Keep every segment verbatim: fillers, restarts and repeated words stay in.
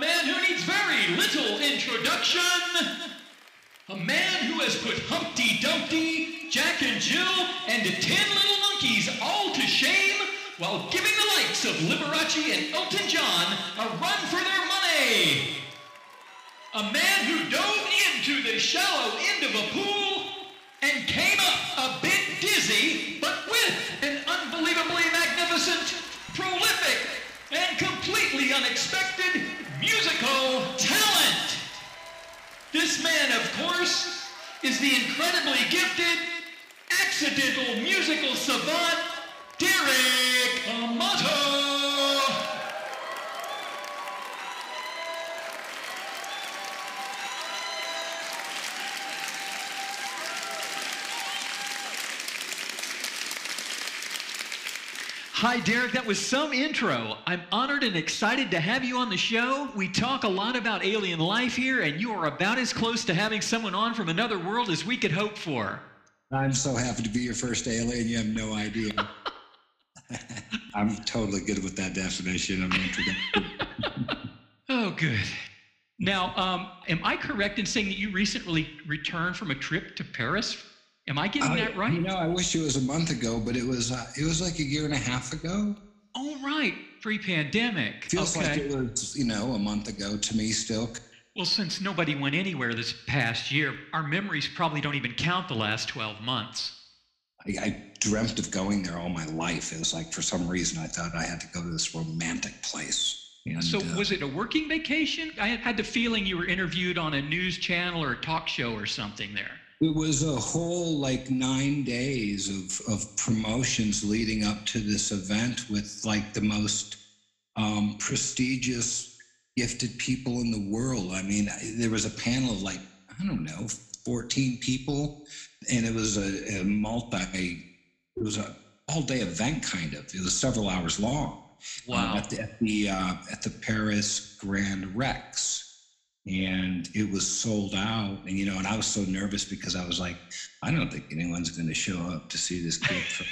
man who needs very little introduction, a man who has put Humpty Dumpty, Jack and Jill, and the Ten Little Monkeys all to shame while giving the likes of Liberace and Elton John a run for their money. A man who dove into the shallow end of a pool and came up a bit dizzy, but with an unbelievably magnificent, prolific, and completely unexpected musical talent. This man, of course, is the incredibly gifted, accidental musical savant, Derek Amato. Hi, Derek. That was some intro. I'm honored and excited to have you on the show. We talk a lot about alien life here, and you are about as close to having someone on from another world as we could hope for. I'm so happy to be your first alien. You have no idea. I'm totally good with that definition. I'm introduced. Oh, good. Now, um, am I correct in saying that you recently returned from a trip to Paris? Am I getting uh, that right? You know, I wish it was a month ago, but it was uh, it was like a year and a half ago. All right, pre-pandemic. Feels okay. Like it was, you know, a month ago to me still. Well, since nobody went anywhere this past year, our memories probably don't even count the last twelve months. I, I dreamt of going there all my life. It was like, for some reason, I thought I had to go to this romantic place. And, so uh, was it a working vacation? I had the feeling you were interviewed on a news channel or a talk show or something there. It was a whole like nine days of, of promotions leading up to this event with like the most um, prestigious, gifted people in the world. I mean, there was a panel of like, I don't know, fourteen people, and it was a, a multi, it was a all day event kind of. It was several hours long. Wow. Um, at the, at the, uh, at the Paris Grand Rex. And it was sold out, and you know, and I was so nervous because I was like, I don't think anyone's going to show up to see this kid from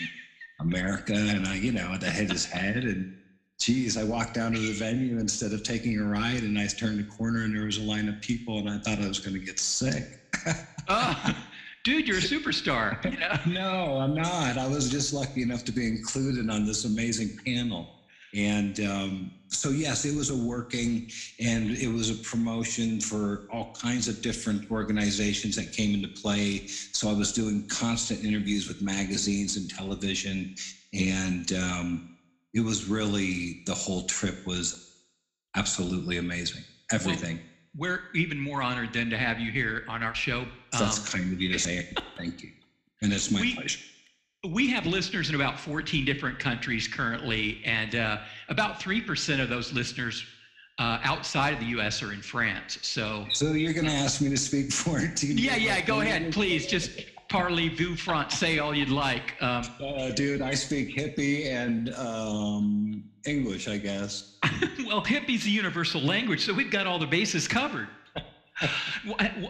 America, and I, you know, that hit his head, and geez, I walked down to the venue instead of taking a ride, and I turned a corner, and there was a line of people, and I thought I was going to get sick. Oh, dude, you're a superstar. You know? No, I'm not. I was just lucky enough to be included on this amazing panel. And um, so, yes, it was a working, and it was a promotion for all kinds of different organizations that came into play. So I was doing constant interviews with magazines and television, and um, it was really, the whole trip was absolutely amazing, everything. Well, we're even more honored than to have you here on our show. That's um, kind of you to say. Thank you. And it's my we, pleasure. We have listeners in about fourteen different countries currently, and uh, about three percent of those listeners uh, outside of the U S are in France. So so you're going to ask me to speak fourteen? Yeah, yeah, go ahead, please. Just parlez-vous français all you'd like. Um, uh, dude, I speak hippie and um, English, I guess. Well, hippie's the universal language, so we've got all the bases covered.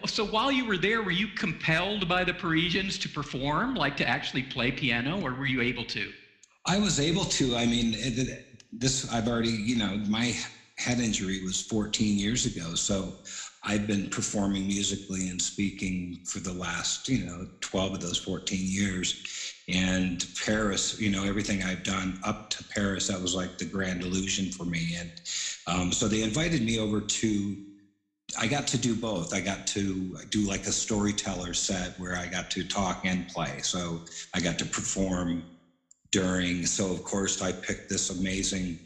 So while you were there, were you compelled by the Parisians to perform, like to actually play piano, or were you able to? I was able to. I mean, this, I've already, you know, my head injury was fourteen years ago. So I've been performing musically and speaking for the last, you know, twelve of those fourteen years. And Paris, you know, everything I've done up to Paris, that was like the grand illusion for me. And um, so they invited me over to, I got to do both. I got to do like a storyteller set where I got to talk and play. So I got to perform during. So of course I picked this amazing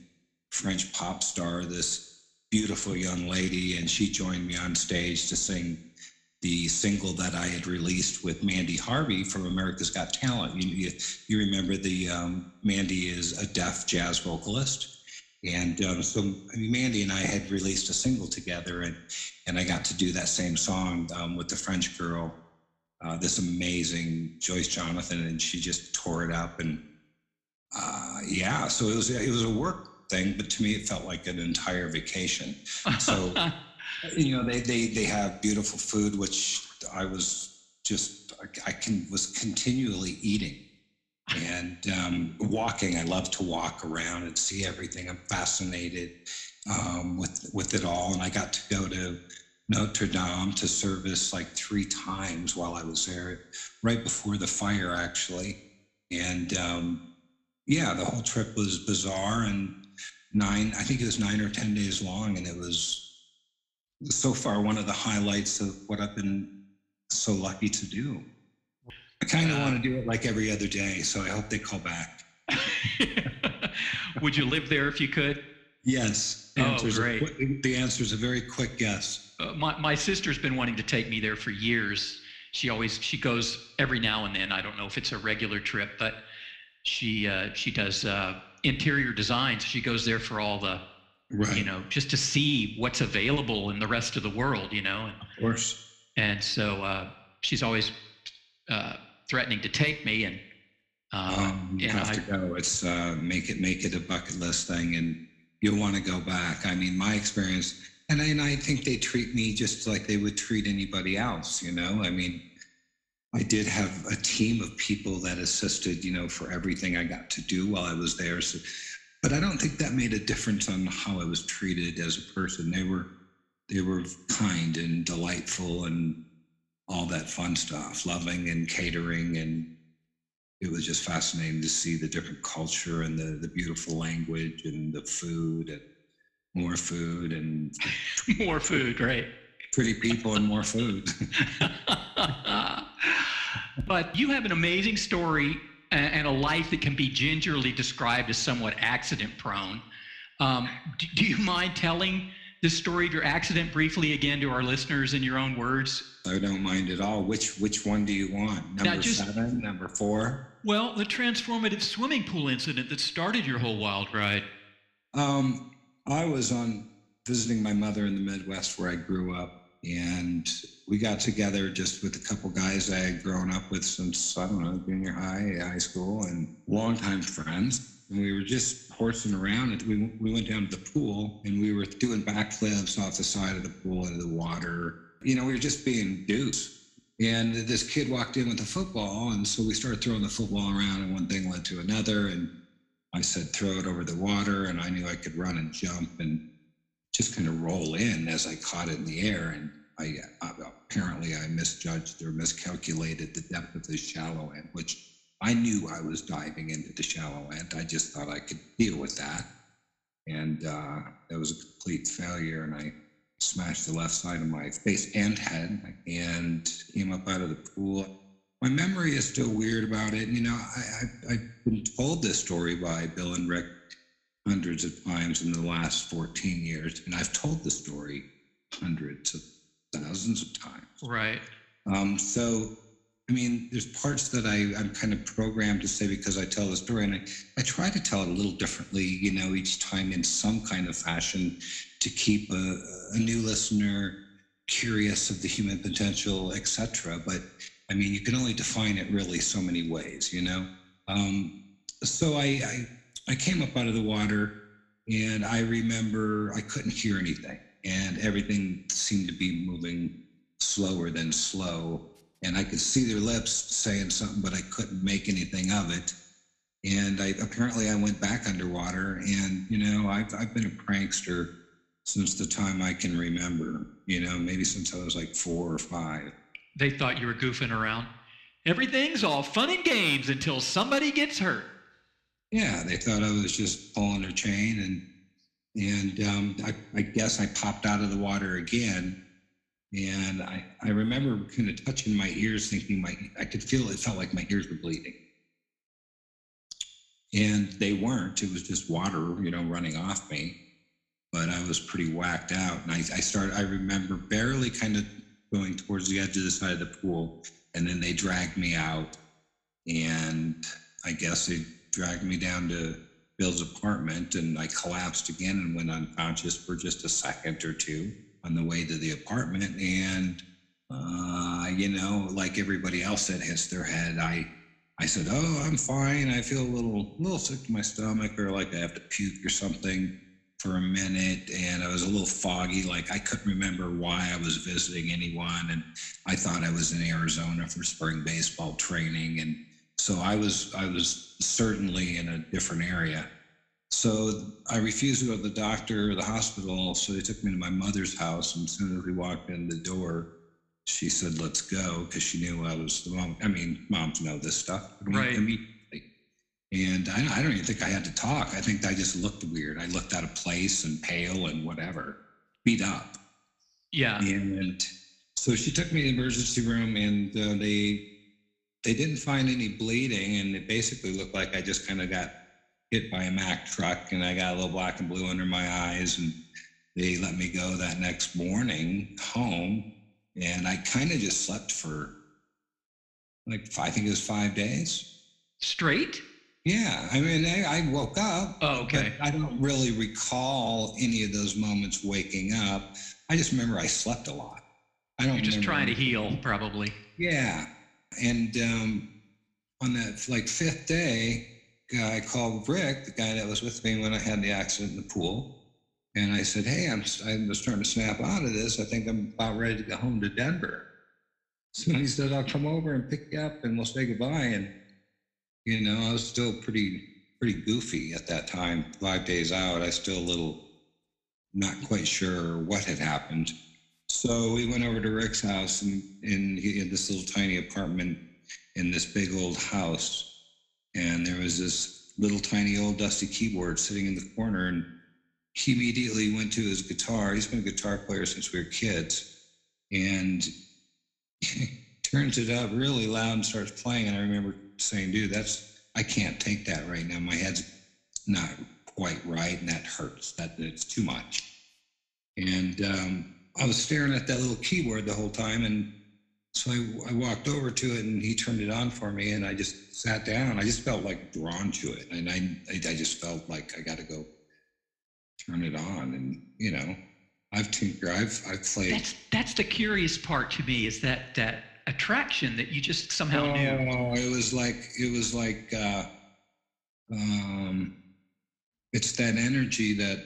French pop star, this beautiful young lady, and she joined me on stage to sing the single that I had released with Mandy Harvey from America's Got Talent. You, you, you remember the um, Mandy is a deaf jazz vocalist. And um, so Mandy and I had released a single together, and, and I got to do that same song um, with the French girl, uh, this amazing Joyce Jonathan, and she just tore it up. And uh, yeah, so it was, it was a work thing, but to me, it felt like an entire vacation. So, you know, they, they, they have beautiful food, which I was just, I can, was continually eating. and um, walking. I love to walk around and see everything. I'm fascinated um, with with it all. And I got to go to Notre Dame to service like three times while I was there, right before the fire, actually. And um, yeah, the whole trip was bizarre and nine, I think it was nine or ten days long. And it was so far one of the highlights of what I've been so lucky to do. I kind of uh, want to do it like every other day. So I hope they call back. Would you live there if you could? Yes. Oh, great. A, the answer is a very quick guess. Uh, my, my sister's been wanting to take me there for years. She always, she goes every now and then. I don't know if it's a regular trip, but she uh, she does uh, interior design. So she goes there for all the, right. you know, just to see what's available in the rest of the world, you know. And, of course. And so uh, she's always uh, threatening to take me. And uh, um, you, you know, have I, to go. It's uh, make it make it a bucket list thing. And you'll want to go back. I mean, my experience, and I, and I think they treat me just like they would treat anybody else, you know? I mean, I did have a team of people that assisted, you know, for everything I got to do while I was there. So, but I don't think that made a difference on how I was treated as a person. They were, they were kind and delightful and all that fun stuff, loving and catering, and it was just fascinating to see the different culture and the, the beautiful language and the food and more food and more food, right? Pretty people and more food. But you have an amazing story and a life that can be gingerly described as somewhat accident prone. Um, do, do you mind telling the story of your accident briefly again to our listeners in your own words? I don't mind at all. Which which one do you want? Number just, seven, number four? Well, the transformative swimming pool incident that started your whole wild ride. Um, I was on visiting my mother in the Midwest where I grew up, and we got together just with a couple guys I had grown up with since, I don't know, junior high, high school, and longtime friends. And we were just horsing around, and we, we went down to the pool, and we were doing backflips off the side of the pool into the water. You know, we were just being dudes. And this kid walked in with a football, and so we started throwing the football around, and one thing led to another, and I said, throw it over the water, and I knew I could run and jump and just kind of roll in as I caught it in the air, and I, I apparently I misjudged or miscalculated the depth of the shallow end, which I knew I was diving into the shallow end. I just thought I could deal with that, and uh, that was a complete failure, and I smashed the left side of my face and head and came up out of the pool. My memory is still weird about it. And, you know, I, I, I've been told this story by Bill and Rick hundreds of times in the last fourteen years. And I've told the story hundreds of thousands of times. Right. Um, so, I mean, there's parts that I, I'm kind of programmed to say because I tell the story, and I, I try to tell it a little differently, you know, each time in some kind of fashion to keep a, a new listener curious of the human potential, et cetera. But, I mean, you can only define it really so many ways, you know? Um, so I, I I came up out of the water, and I remember I couldn't hear anything, and everything seemed to be moving slower than slow. And I could see their lips saying something, but I couldn't make anything of it. And I apparently I went back underwater, and, you know, I've, I've been a prankster since the time I can remember, you know, maybe since I was like four or five. They thought you were goofing around. Everything's all fun and games until somebody gets hurt. Yeah, they thought I was just pulling their chain, and and um, I, I guess I popped out of the water again. And I, I remember kind of touching my ears, thinking my I could feel it felt like my ears were bleeding. And they weren't. It was just water, you know, running off me. But I was pretty whacked out. And I, I started, I remember barely kind of going towards the edge of the side of the pool. And then they dragged me out. And I guess they dragged me down to Bill's apartment. And I collapsed again and went unconscious for just a second or two on the way to the apartment. And, uh, you know, like everybody else that hits their head, I I said, oh, I'm fine. I feel a little, little sick to my stomach, or like I have to puke or something for a minute. And I was a little foggy. Like I couldn't remember why I was visiting anyone. And I thought I was in Arizona for spring baseball training. And So I was I was certainly in a different area. So I refused to go to the doctor or the hospital, so they took me to my mother's house, and as soon as we walked in the door, she said, "Let's go," because she knew I was the mom. I mean, moms know this stuff. But right. Immediately. And I, I don't even think I had to talk. I think I just looked weird. I looked out of place and pale and whatever, beat up. Yeah. And so she took me to the emergency room, and uh, they they didn't find any bleeding, and it basically looked like I just kind of got hit by a Mack truck, and I got a little black and blue under my eyes, and they let me go that next morning home. And I kind of just slept for like, I think it was five days. Straight? Yeah. I mean, I, I woke up. Oh, okay. But I don't really recall any of those moments waking up. I just remember I slept a lot. I don't You're just trying anything. to heal, probably. Yeah. And um, on that like fifth day, I called Rick, the guy that was with me when I had the accident in the pool. And I said, "Hey, I'm I'm starting to snap out of this. I think I'm about ready to go home to Denver." So he said, "I'll come over and pick you up and we'll say goodbye." And, you know, I was still pretty, pretty goofy at that time. Five days out, I was still a little, not quite sure what had happened. So we went over to Rick's house, and, and he had this little tiny apartment in this big old house. And there was this little tiny old dusty keyboard sitting in the corner, and he immediately went to his guitar. He's been a guitar player since we were kids, and he turns it up really loud and starts playing. And I remember saying, "Dude, that's I can't take that right now. My head's not quite right, and that hurts. That it's too much." And um, I was staring at that little keyboard the whole time, and so I, I walked over to it, and he turned it on for me, and I just sat down. I just felt like drawn to it, and I I just felt like I got to go turn it on. And you know, I've tinkered, I've I've played. That's that's the curious part to me, is that that attraction that you just somehow oh, knew. Oh, it was like it was like uh, um, it's that energy that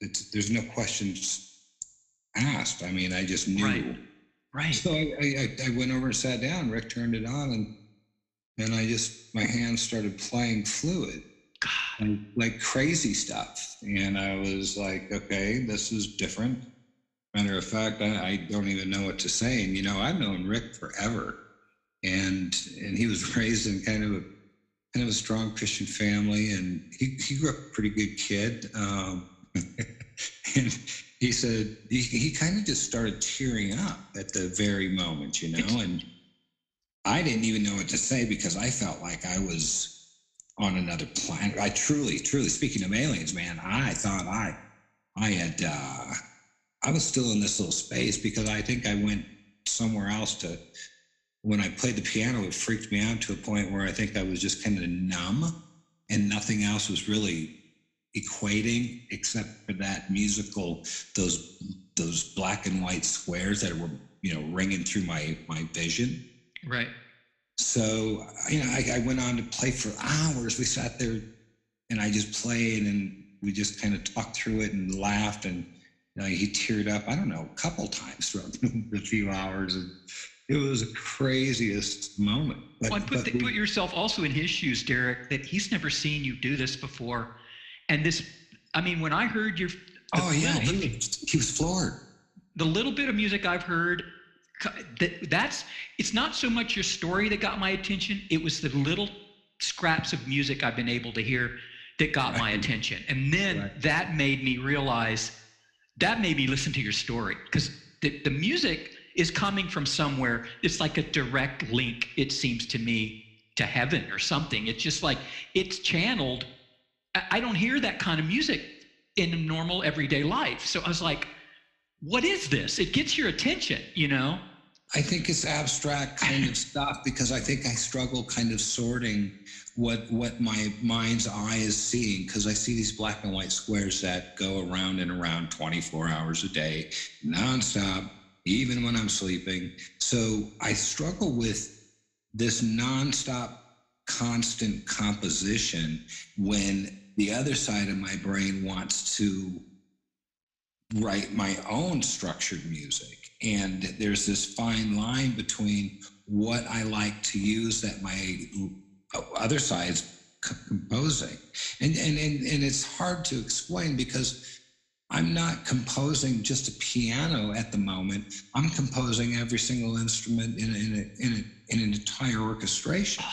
it's there's no questions asked. I mean, I just knew. Right. Right. So I, I, I went over and sat down. Rick turned it on, and and I just, my hands started playing fluid, God. like crazy stuff. And I was like, okay, this is different. Matter of fact, I, I don't even know what to say. And, you know, I've known Rick forever. And and he was raised in kind of a kind of a strong Christian family. And he, he grew up a pretty good kid. Um, and he said he, he kind of just started tearing up at the very moment, you know, and I didn't even know what to say, because I felt like I was on another planet. I truly, truly, speaking of aliens, man, I thought I, I had, uh, I was still in this little space, because I think I went somewhere else to, when I played the piano, it freaked me out to a point where I think I was just kind of numb, and nothing else was really equating except for that musical, those those black and white squares that were, you know, ringing through my my vision. Right. So, you know, I, I went on to play for hours. We sat there and I just played, and we just kind of talked through it and laughed, and you know, he teared up, I don't know, a couple times throughout the few hours. And it was the craziest moment. But, well, put, but the, put yourself also in his shoes, Derek, that he's never seen you do this before. And this, I mean, when I heard your, oh yeah, little, he, he was floored. The little bit of music I've heard, that, that's, it's not so much your story that got my attention. It was the little scraps of music I've been able to hear that got right. my attention. And then right. that made me realize, that made me listen to your story, because the, the music is coming from somewhere. It's like a direct link, it seems to me, to heaven or something. It's just like, it's channeled. I don't hear that kind of music in normal everyday life. So I was like, what is this? It gets your attention, you know? I think it's abstract kind of stuff, because I think I struggle kind of sorting what what my mind's eye is seeing, because I see these black and white squares that go around and around twenty-four hours a day, nonstop, even when I'm sleeping. So I struggle with this nonstop constant composition when the other side of my brain wants to write my own structured music. And there's this fine line between what I like to use that my other side's composing. And, and, and, and it's hard to explain because I'm not composing just a piano at the moment. I'm composing every single instrument in, a, in, a, in, a, in an entire orchestration.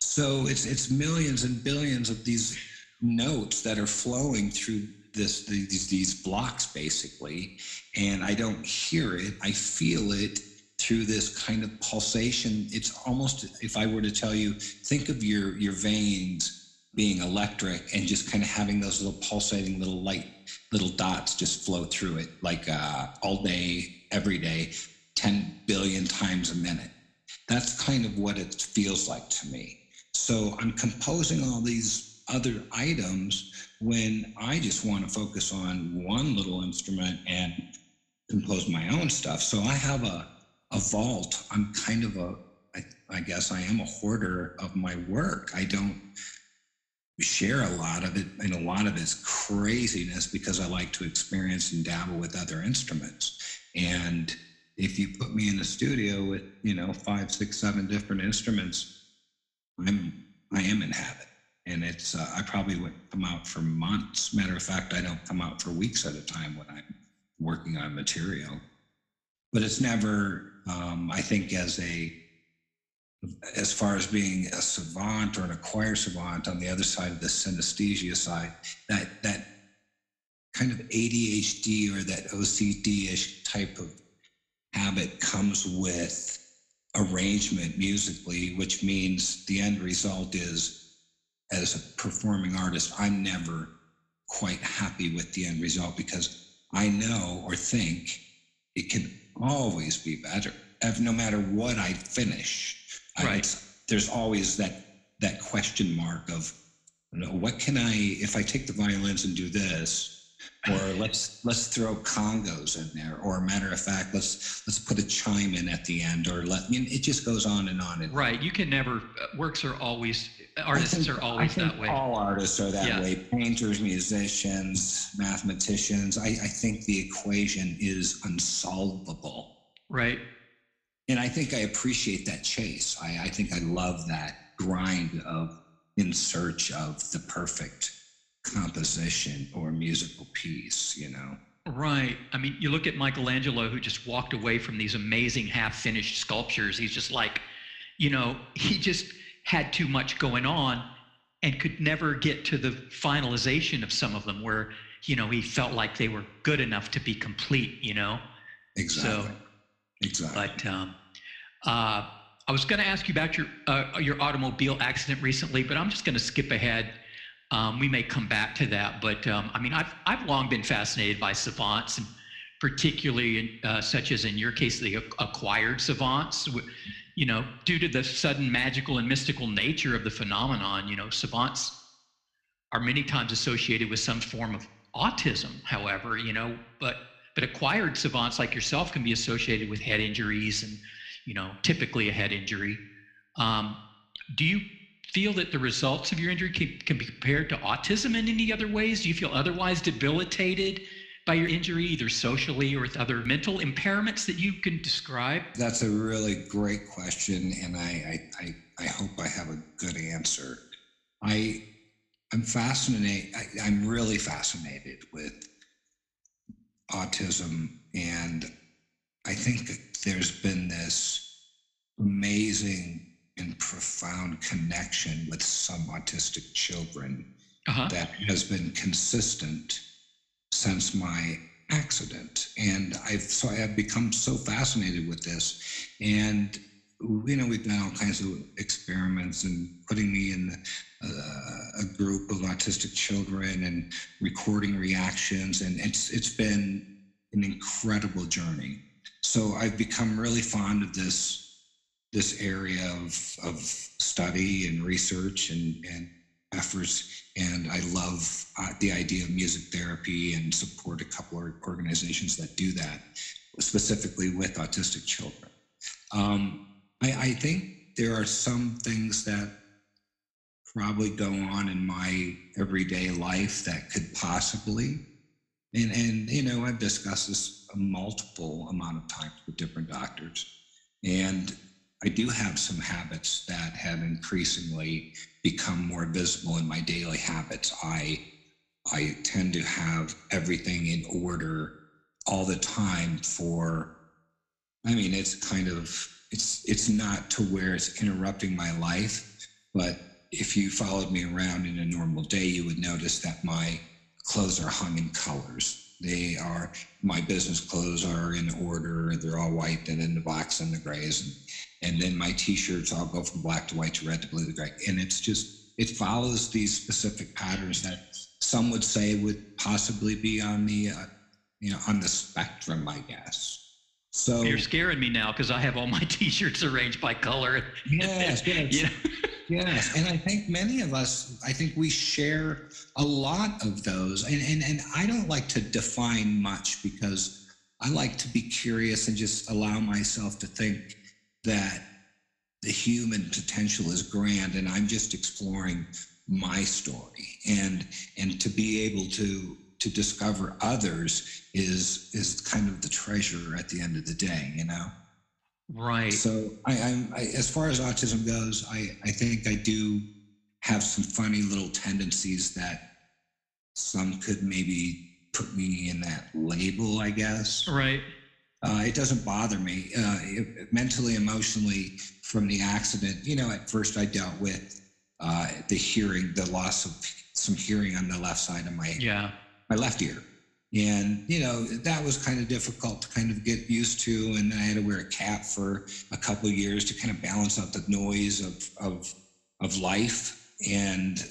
So it's it's millions and billions of these notes that are flowing through this these these blocks, basically. And I don't hear it. I feel it through this kind of pulsation. It's almost, if I were to tell you, think of your, your veins being electric and just kind of having those little pulsating little light, little dots just flow through it, like uh, all day, every day, ten billion times a minute. That's kind of what it feels like to me. So I'm composing all these other items when I just want to focus on one little instrument and compose my own stuff. So I have a, a vault. I'm kind of a, I, I guess I am a hoarder of my work. I don't share a lot of it, and a lot of it's craziness because I like to experience and dabble with other instruments. And if you put me in a studio with, you know, five, six, seven different instruments, I'm, I am in habit. And it's, uh, I probably wouldn't come out for months. Matter of fact, I don't come out for weeks at a time when I'm working on material. But it's never, um, I think as a, as far as being a savant or an acquired savant on the other side of the synesthesia side, that, that kind of A D H D or that O C D-ish type of habit comes with arrangement musically, which means the end result is, as a performing artist, I'm never quite happy with the end result because I know or think it can always be better. If, no matter what I finish, right. I, there's always that that question mark of, you know, what can I, if I take the violins and do this, or let's let's throw congos in there, or matter of fact, let's let's put a chime in at the end, or let you know, it just goes on and on and right. On. You can never works are always artists think, are always that way. All artists are that yeah. way. Painters, musicians, mathematicians. I, I think the equation is unsolvable. Right. And I think I appreciate that chase. I, I think I love that grind of in search of the perfect composition or musical piece, you know? Right. I mean, you look at Michelangelo, who just walked away from these amazing half-finished sculptures. He's just like, you know, he just had too much going on and could never get to the finalization of some of them where, you know, he felt like they were good enough to be complete, you know? Exactly. So, Exactly. But um, uh, I was going to ask you about your uh, your automobile accident recently, but I'm just going to skip ahead. Um, we may come back to that, but um, I mean, I've I've long been fascinated by savants, and particularly in, uh, such as in your case, the acquired savants. You know, due to the sudden magical and mystical nature of the phenomenon, you know, savants are many times associated with some form of autism. However, you know, but. But acquired savants like yourself can be associated with head injuries and, you know, typically a head injury. Um, do you feel that the results of your injury can, can be compared to autism in any other ways? Do you feel otherwise debilitated by your injury, either socially or with other mental impairments that you can describe? That's a really great question, and I I, I, I hope I have a good answer. I, I'm fascinated. I, I'm really fascinated with autism, and I think there's been this amazing and profound connection with some autistic children uh-huh. that has been consistent since my accident, and I've so I have become so fascinated with this. And you know, we've done all kinds of experiments and putting me in uh, a group of autistic children and recording reactions, and it's it's been an incredible journey. So I've become really fond of this this area of of study and research and and efforts, and I love uh, the idea of music therapy and support a couple of organizations that do that specifically with autistic children. Um, I, I think there are some things that probably go on in my everyday life that could possibly, and, and you know, I've discussed this a multiple amount of times with different doctors, and I do have some habits that have increasingly become more visible in my daily habits. I I tend to have everything in order all the time for, I mean, it's kind of, it's it's not to where it's interrupting my life, but if you followed me around in a normal day, you would notice that my clothes are hung in colors. They are, my business clothes are in order. They're all white and then the blacks and the grays. And, and then my t-shirts all go from black to white to red to blue to gray. And it's just, it follows these specific patterns that some would say would possibly be on the, uh, you know, on the spectrum, I guess. So you're scaring me now because I have all my t-shirts arranged by color. Yes, yes. You know? Yes, and I think many of us, I think we share a lot of those. And, and and I don't like to define much because I like to be curious and just allow myself to think that the human potential is grand and I'm just exploring my story. And and to be able to to discover others is is kind of the treasure at the end of the day, you know? Right. So I, I'm, I, as far as autism goes, I, I think I do have some funny little tendencies that some could maybe put me in that label, I guess. Right. Uh, it doesn't bother me. Uh, it, mentally, emotionally, from the accident, you know, at first I dealt with uh, the hearing, the loss of some hearing on the left side of my, yeah. my left ear. And, you know, that was kind of difficult to kind of get used to. And then I had to wear a cap for a couple of years to kind of balance out the noise of of of life and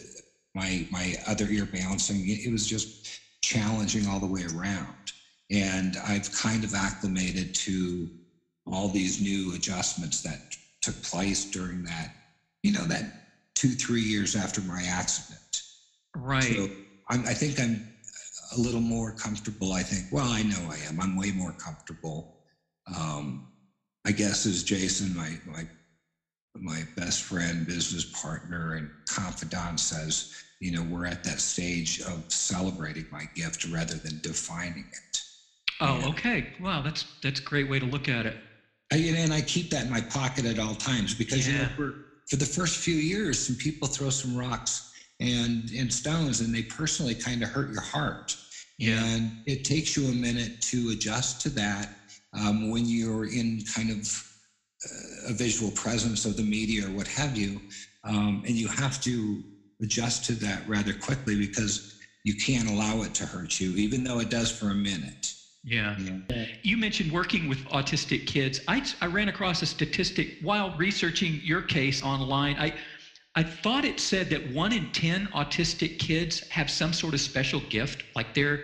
my my other ear balancing. It was just challenging all the way around. And I've kind of acclimated to all these new adjustments that took place during that, you know, that two, three years after my accident. Right. So I'm, I think I'm a little more comfortable, I think. Well, I know I am. I'm way more comfortable. Um, I guess as Jason, my, my my best friend, business partner, and confidant says, you know, we're at that stage of celebrating my gift rather than defining it. Oh, and, okay. Wow, that's that's a great way to look at it. And, and I keep that in my pocket at all times because, yeah. you know, for, for the first few years, some people throw some rocks and and stones and they personally kind of hurt your heart, yeah. and it takes you a minute to adjust to that um, when you're in kind of uh, a visual presence of the media or what have you, um, and you have to adjust to that rather quickly because you can't allow it to hurt you, even though it does for a minute. Yeah. yeah. You mentioned working with autistic kids. I, I ran across a statistic while researching your case online. I I thought it said that one in ten autistic kids have some sort of special gift. Like they're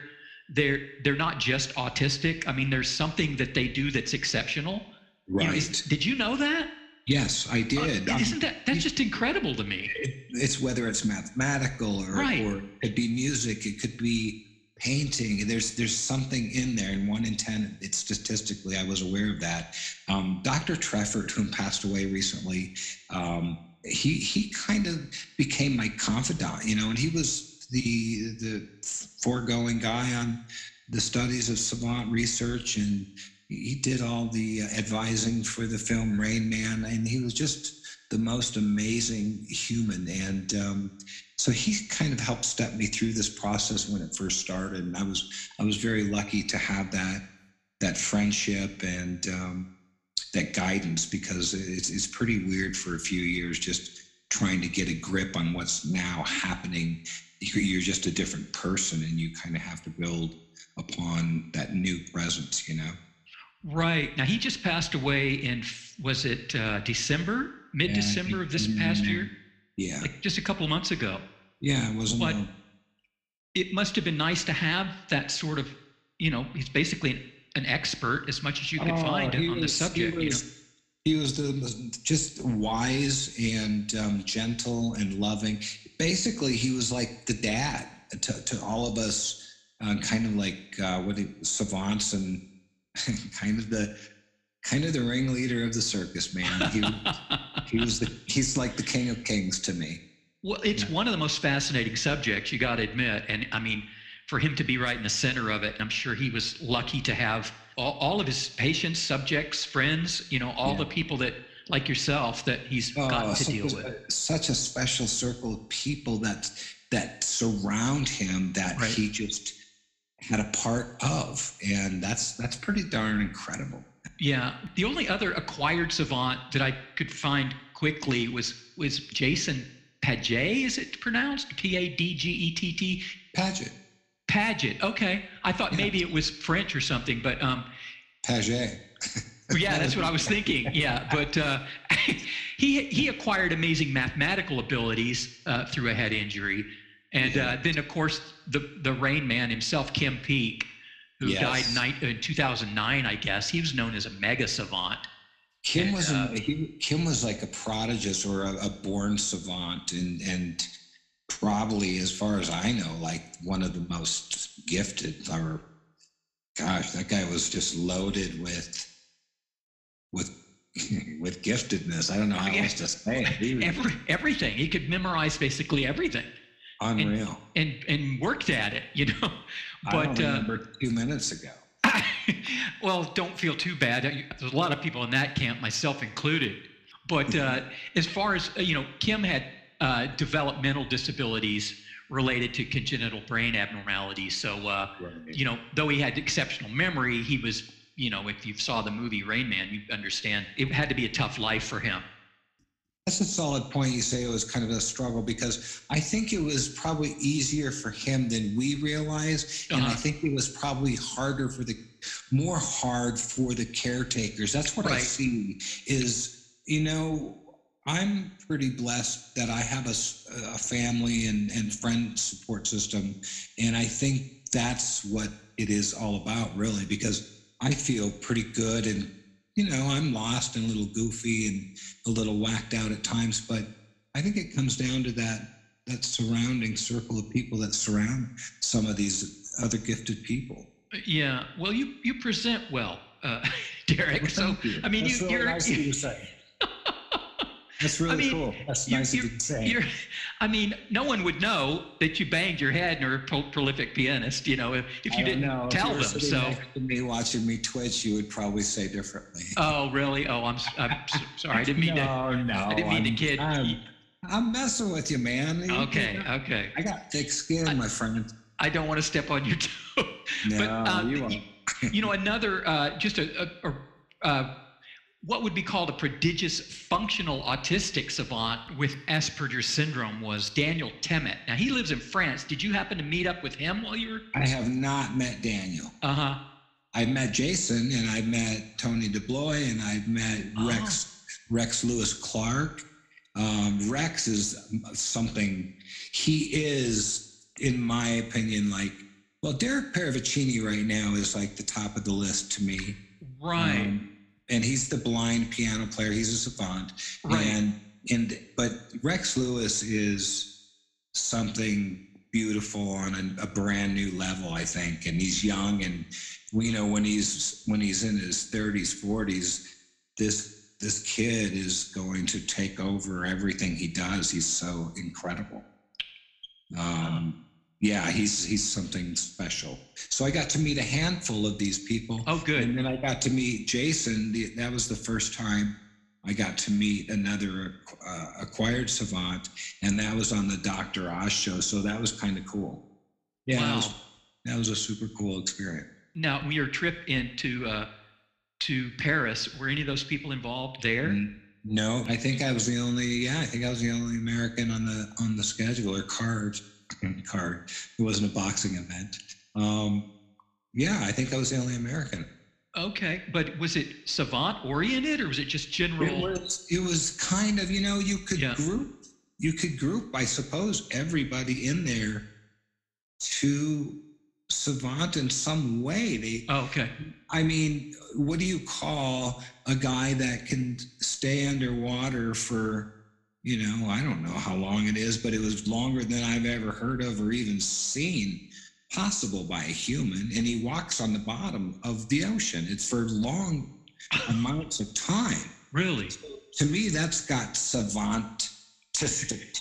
they're they're not just autistic. I mean, there's something that they do that's exceptional. Right. You know, is, did you know that? Yes, I did. Uh, isn't that that's just incredible to me? It, it's whether it's mathematical or, right. or it could be music, it could be painting. There's there's something in there, and one in ten. It's statistically, I was aware of that. Um, Doctor Treffert, who passed away recently. Um, He he kind of became my confidant, you know, and he was the the foregoing guy on the studies of savant research, and he did all the advising for the film Rain Man, and he was just the most amazing human. And um, so he kind of helped step me through this process when it first started, and I was I was very lucky to have that that friendship and. Um, that guidance, because it's, it's pretty weird for a few years just trying to get a grip on what's now happening. You're just a different person and you kind of have to build upon that new presence, you know? Right. Now, he just passed away in, was it uh, December, mid-December yeah, of this past year? Yeah. Like just a couple of months ago. Yeah, it wasn't. But a... it must have been nice to have that sort of, you know, he's basically an an expert as much as you could oh, find on was, the subject. He was, you know? He was the, just wise and um, gentle and loving. Basically, he was like the dad to, to all of us, uh, kind of like uh, what he, savants and kind of the kind of the ringleader of the circus, man. He, he was the, he's like the king of kings to me. Well, it's yeah. one of the most fascinating subjects, you got to admit. And I mean, for him to be right in the center of it. And I'm sure he was lucky to have all, all of his patients, subjects, friends, you know, all yeah. the people that like yourself that he's oh, got to deal with. A, such a special circle of people that that surround him that right. he just had a part of, and that's that's pretty darn incredible. Yeah, the only other acquired savant that I could find quickly was was Jason Padgett. Is it pronounced P A D G E T T? Padgett. Padgett. Okay, I thought yeah. maybe it was French or something, but um, Padgett. Yeah, that's what I was thinking. Yeah, but uh, he he acquired amazing mathematical abilities uh, through a head injury, and yeah. uh, then of course the the Rain Man himself, Kim Peake, who yes. died night, in two thousand nine, I guess. He was known as a mega savant. Kim and, was uh, a, he, Kim was like a prodigus or a, a born savant, and and probably, as far as I know, like one of the most gifted. Or gosh, that guy was just loaded with. With with giftedness, I don't know how yeah. else to say it. Every, everything he could memorize, basically everything. Unreal. And and, and worked at it, you know. But I don't remember uh, two minutes ago. I, well, don't feel too bad. There's a lot of people in that camp, myself included. But uh, as far as you know, Kim had uh, developmental disabilities related to congenital brain abnormalities. So uh, right. you know, though he had exceptional memory, he was. You know, if you saw the movie Rain Man, you understand it had to be a tough life for him. That's a solid point. You say it was kind of a struggle, because I think it was probably easier for him than we realize. Uh-huh. And I think it was probably harder for the, more hard for the caretakers. That's what right. I see is, you know, I'm pretty blessed that I have a, a family and, and friend support system. And I think that's what it is all about, really, because I feel pretty good, and you know, I'm lost and a little goofy and a little whacked out at times, but I think it comes down to that that surrounding circle of people that surround some of these other gifted people. Yeah, well, you you present well, uh, Derek. So you. I mean, that's you, really you're nice you, to say. That's really I mean, cool. That's you, nice you, to say. I mean, no one would know that you banged your head and are a pro- prolific pianist, you know, if, if you didn't know. Tell if you them. So, next to me watching me twitch, you would probably say differently. Oh, really? Oh, I'm, I'm sorry. I didn't mean no, to. No, I didn't mean I'm, to kid. I'm, I'm messing with you, man. Okay, you know, okay. I got thick skin, I, my friend. I don't want to step on your toe. No, but, um, you won't. You know, another uh, just a. a, a, a what would be called a prodigious functional autistic savant with Asperger's syndrome was Daniel Temet. Now, he lives in France. Did you happen to meet up with him while you were? I have not met Daniel. Uh-huh. I met Jason, and I met Tony DeBlois, and I met uh-huh. Rex Rex Lewis Clark. Um, Rex is something, he is, in my opinion, like, well, Derek Paravicini right now is like the top of the list to me. Right. Um, And he's the blind piano player. He's a savant. Right. And, and but Rex Lewis is something beautiful on a, a brand new level, I think. And he's young, and we you know when he's when he's in his thirties, forties, this this kid is going to take over everything he does. He's so incredible. Um, yeah, he's he's something special. So I got to meet a handful of these people. Oh, good. And then I got to meet Jason. The, that was the first time I got to meet another uh, acquired savant, and that was on the Doctor Oz show. So that was kind of cool. Yeah, wow. that, was, that was a super cool experience. Now, when your trip into uh, to Paris, were any of those people involved there? Mm-hmm. No, I think I was the only. Yeah, I think I was the only American on the on the schedule or card. card. It wasn't a boxing event. Um, yeah, I think I was the only American. Okay, but was it savant oriented, or was it just general? It was, it was kind of, you know, you could yeah. group, you could group, I suppose, everybody in there to savant in some way. They, oh, okay. I mean, what do you call a guy that can stay underwater for? You know, I don't know how long it is, but it was longer than I've ever heard of or even seen possible by a human. And he walks on the bottom of the ocean. It's for long amounts of time. Really? So, to me, that's got savantistic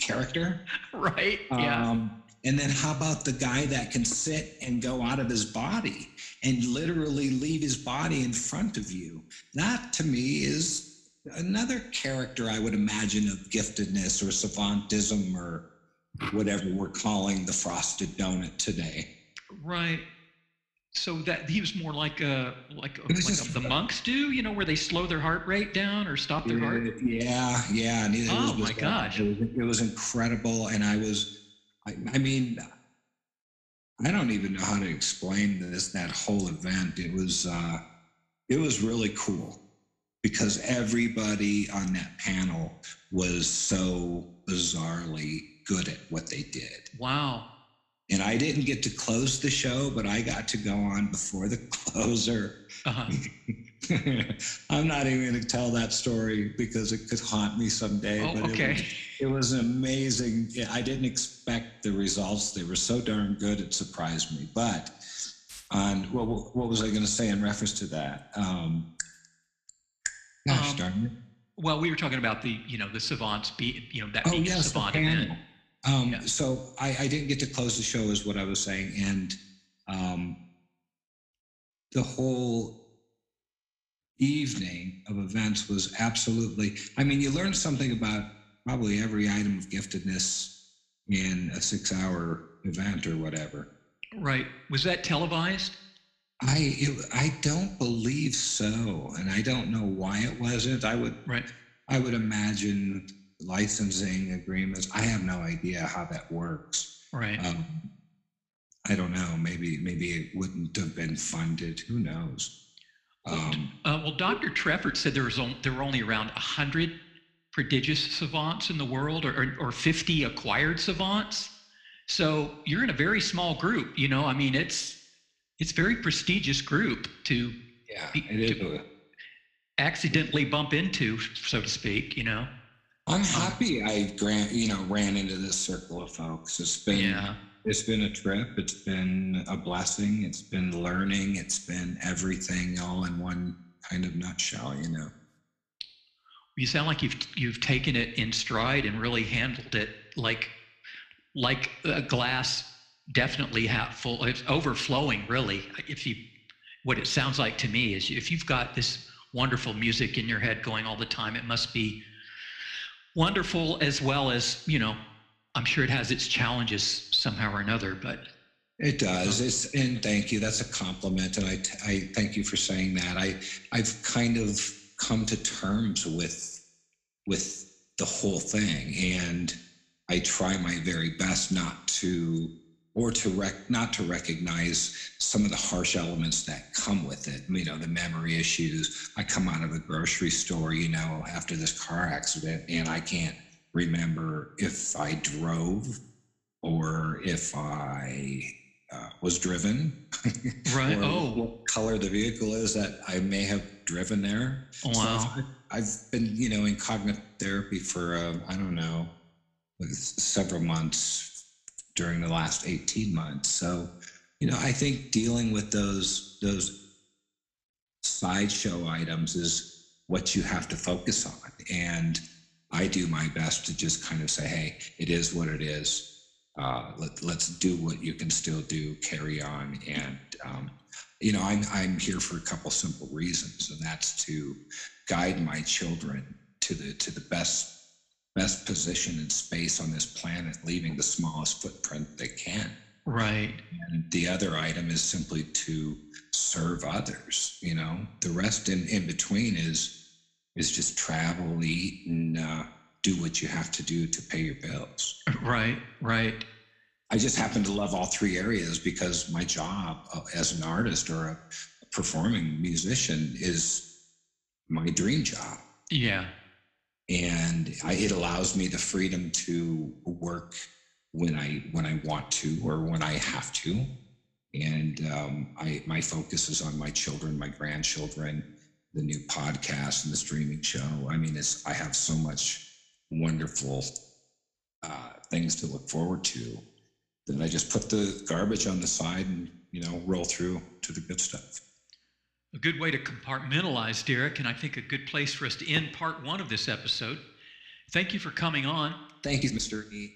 character. Right, yeah. Um, and then how about the guy that can sit and go out of his body and literally leave his body in front of you? That, to me, is another character I would imagine of giftedness or savantism or whatever we're calling the frosted donut today. Right. So that he was more like a like, like just, the monks do, you know, where they slow their heart rate down or stop their yeah, heart. Yeah, yeah. And it, oh it was my gosh, it was, it was incredible, and I was, I, I mean, I don't even know how to explain this. That whole event, it was, uh, it was really cool because everybody on that panel was so bizarrely good at what they did. Wow. And I didn't get to close the show, but I got to go on before the closer. Uh-huh. I'm not even going to tell that story because it could haunt me someday. Oh, but okay. It was, it was amazing. I didn't expect the results. They were so darn good, it surprised me. But on what, what was I going to say in reference to that? Um, gosh um, darn it. Well, we were talking about the, you know, the savants, be, you know, that oh, being yes, a savant event. Um, yeah. So I, I didn't get to close the show is what I was saying. And um, the whole evening of events was absolutely, I mean, you learn something about probably every item of giftedness in a six hour event or whatever. Right. Was that televised? I, it, I don't believe so. And I don't know why it wasn't. I would, right. I would imagine licensing agreements. I have no idea how that works. Right. Um, I don't know. Maybe maybe it wouldn't have been funded. Who knows? Um, uh, well, Doctor Treffert said there was on, there were only around a hundred prodigious savants in the world, or, or or fifty acquired savants. So you're in a very small group. You know, I mean, it's it's a very prestigious group to yeah, be, it to is. accidentally bump into, so to speak. You know. I'm happy I grant, you know, ran into this circle of folks. It's been yeah. it's been a trip. It's been a blessing. It's been learning. It's been everything all in one kind of nutshell, you know. You sound like you've you've taken it in stride and really handled it like like a glass definitely half full. It's overflowing, really. If you what it sounds like to me is if you've got this wonderful music in your head going all the time, it must be wonderful, as well as, you know, I'm sure it has its challenges somehow or another, but it does. It's, and thank you. That's a compliment, and I, t- I thank you for saying that. I, I've kind of come to terms with, with the whole thing, and I try my very best not to, or to rec- not to recognize some of the harsh elements that come with it. You know, the memory issues. I come out of a grocery store, you know, after this car accident, and I can't remember if I drove or if I uh, was driven. Right. Or oh. what color the vehicle is that I may have driven there. Oh, wow. So I've, I've been, you know, in cognitive therapy for, uh, I don't know, several months during the last eighteen months. So, you know, I think dealing with those those sideshow items is what you have to focus on. And I do my best to just kind of say, hey, it is what it is. Uh, let, let's do what you can still do, carry on. And, um, you know, I'm, I'm here for a couple simple reasons, and that's to guide my children to the to the best best position and space on this planet, leaving the smallest footprint they can. Right. And the other item is simply to serve others, you know. The rest in, in between is is just travel, eat, and uh, do what you have to do to pay your bills. Right, right. I just happen to love all three areas because my job as an artist or a performing musician is my dream job. Yeah. And I, it allows me the freedom to work when I when I want to or when I have to. And um, I, my focus is on my children, my grandchildren, the new podcast and the streaming show. I mean, it's I have so much wonderful uh, things to look forward to that I just put the garbage on the side and, you know, roll through to the good stuff. A good way to compartmentalize, Derek, and I think a good place for us to end part one of this episode. Thank you for coming on. Thank you, Mister E.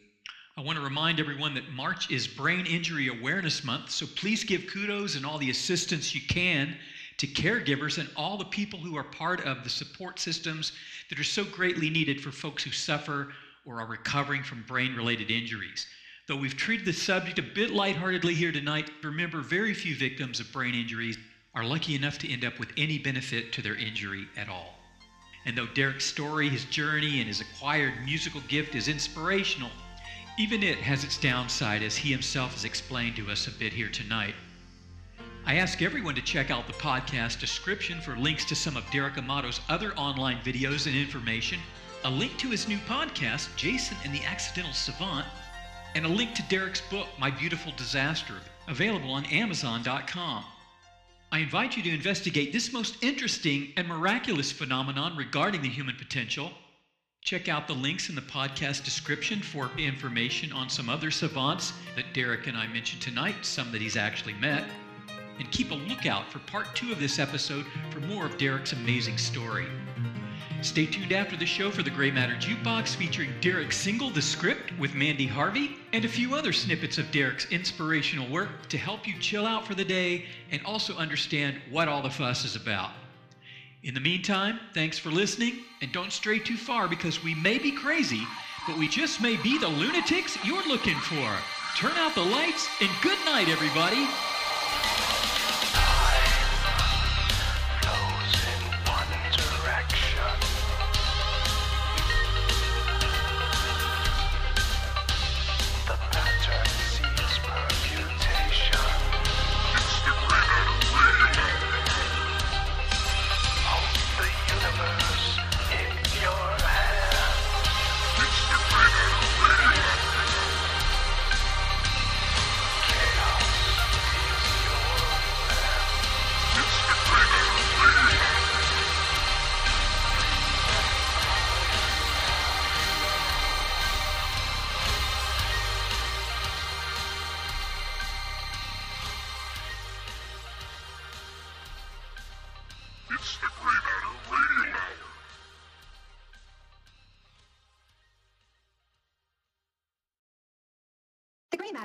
I want to remind everyone that March is Brain Injury Awareness Month, so please give kudos and all the assistance you can to caregivers and all the people who are part of the support systems that are so greatly needed for folks who suffer or are recovering from brain-related injuries. Though we've treated the subject a bit lightheartedly here tonight, remember, very few victims of brain injuries are lucky enough to end up with any benefit to their injury at all. And though Derek's story, his journey, and his acquired musical gift is inspirational, even it has its downside, as he himself has explained to us a bit here tonight. I ask everyone to check out the podcast description for links to some of Derek Amato's other online videos and information, a link to his new podcast, Jason and the Accidental Savant, and a link to Derek's book, My Beautiful Disaster, available on Amazon dot com. I invite you to investigate this most interesting and miraculous phenomenon regarding the human potential. Check out the links in the podcast description for information on some other savants that Derek and I mentioned tonight, some that he's actually met. And keep a lookout for part two of this episode for more of Derek's amazing story. Stay tuned after the show for the Grey Matter Jukebox, featuring Derek's single, The Script, with Mandy Harvey, and a few other snippets of Derek's inspirational work to help you chill out for the day and also understand what all the fuss is about. In the meantime, thanks for listening, and don't stray too far, because we may be crazy, but we just may be the lunatics you're looking for. Turn out the lights, and good night, everybody.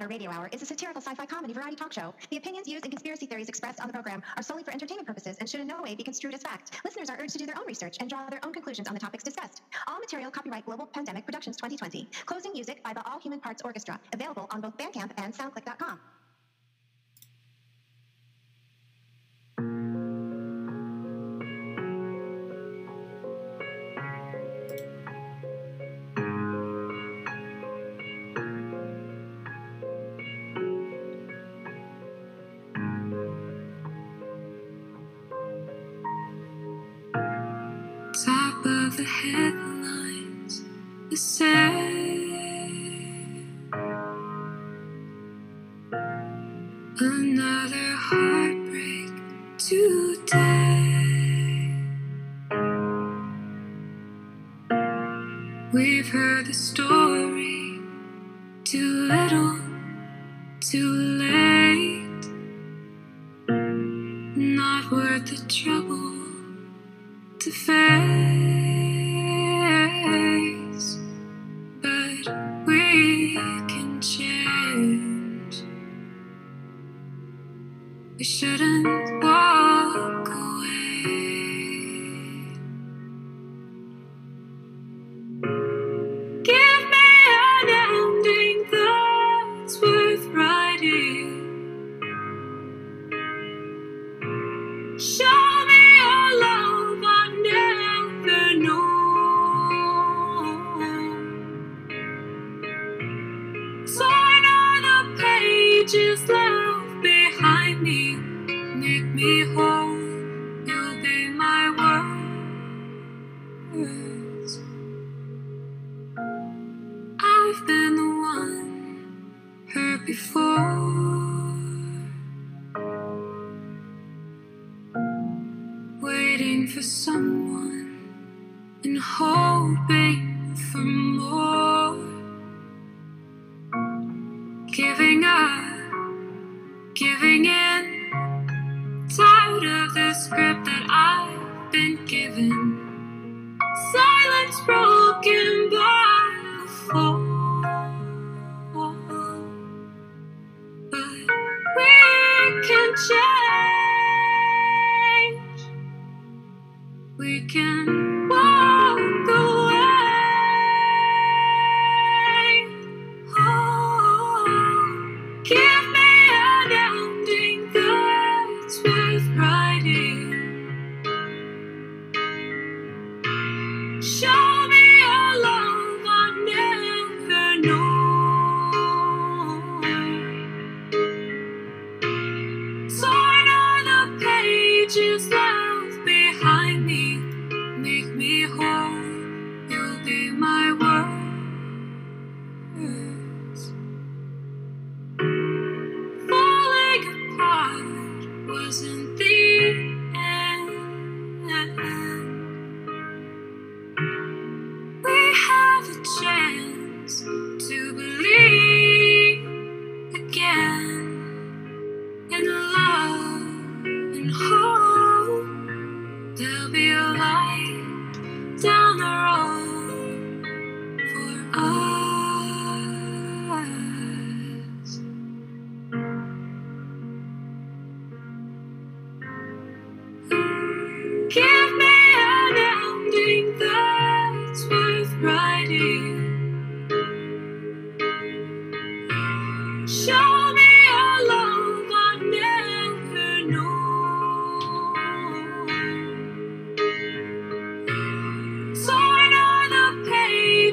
Radio Hour is a satirical sci-fi comedy variety talk show. The opinions used and conspiracy theories expressed on the program are solely for entertainment purposes and should in no way be construed as fact. Listeners are urged to do their own research and draw their own conclusions on the topics discussed. All material copyright Global Pandemic Productions twenty twenty. Closing music by the All Human Parts Orchestra. Available on both Bandcamp and soundclick dot com. The headlines, the same. Another heartbreak today. We've heard the story too little, too late. Not worth the trouble to face. Change. We can walk away. Oh, give me an ending that's worth writing. Show me a love I never know. So I know the pages left behind me. Make me whole, you'll be my words. Falling apart wasn't the end. We have a chance to believe again in love and hope. There'll be a light down the road for us. Give me an ending that's worth writing. Show me a love I never knew.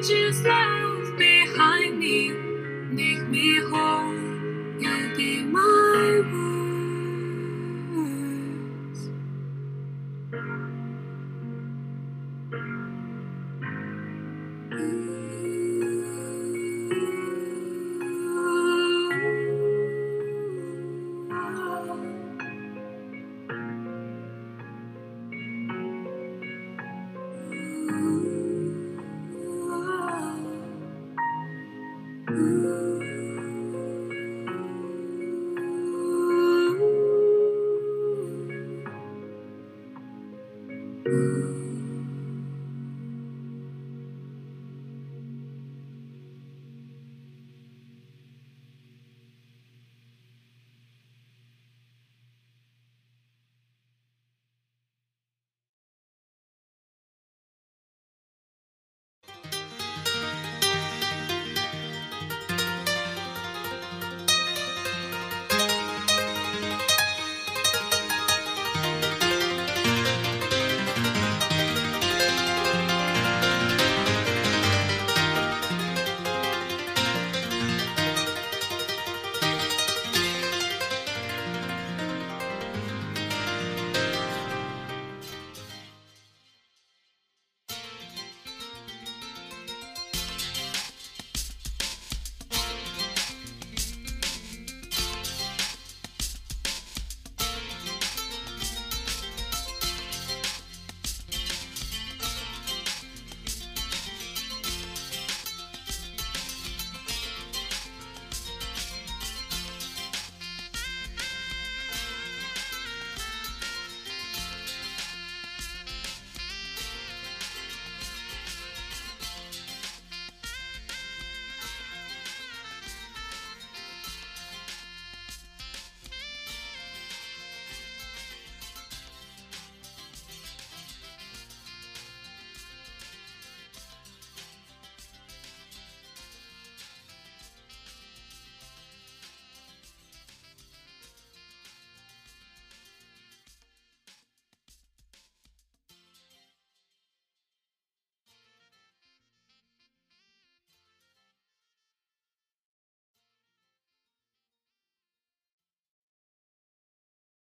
Just left behind me, make me whole, you'll be my words. Ooh.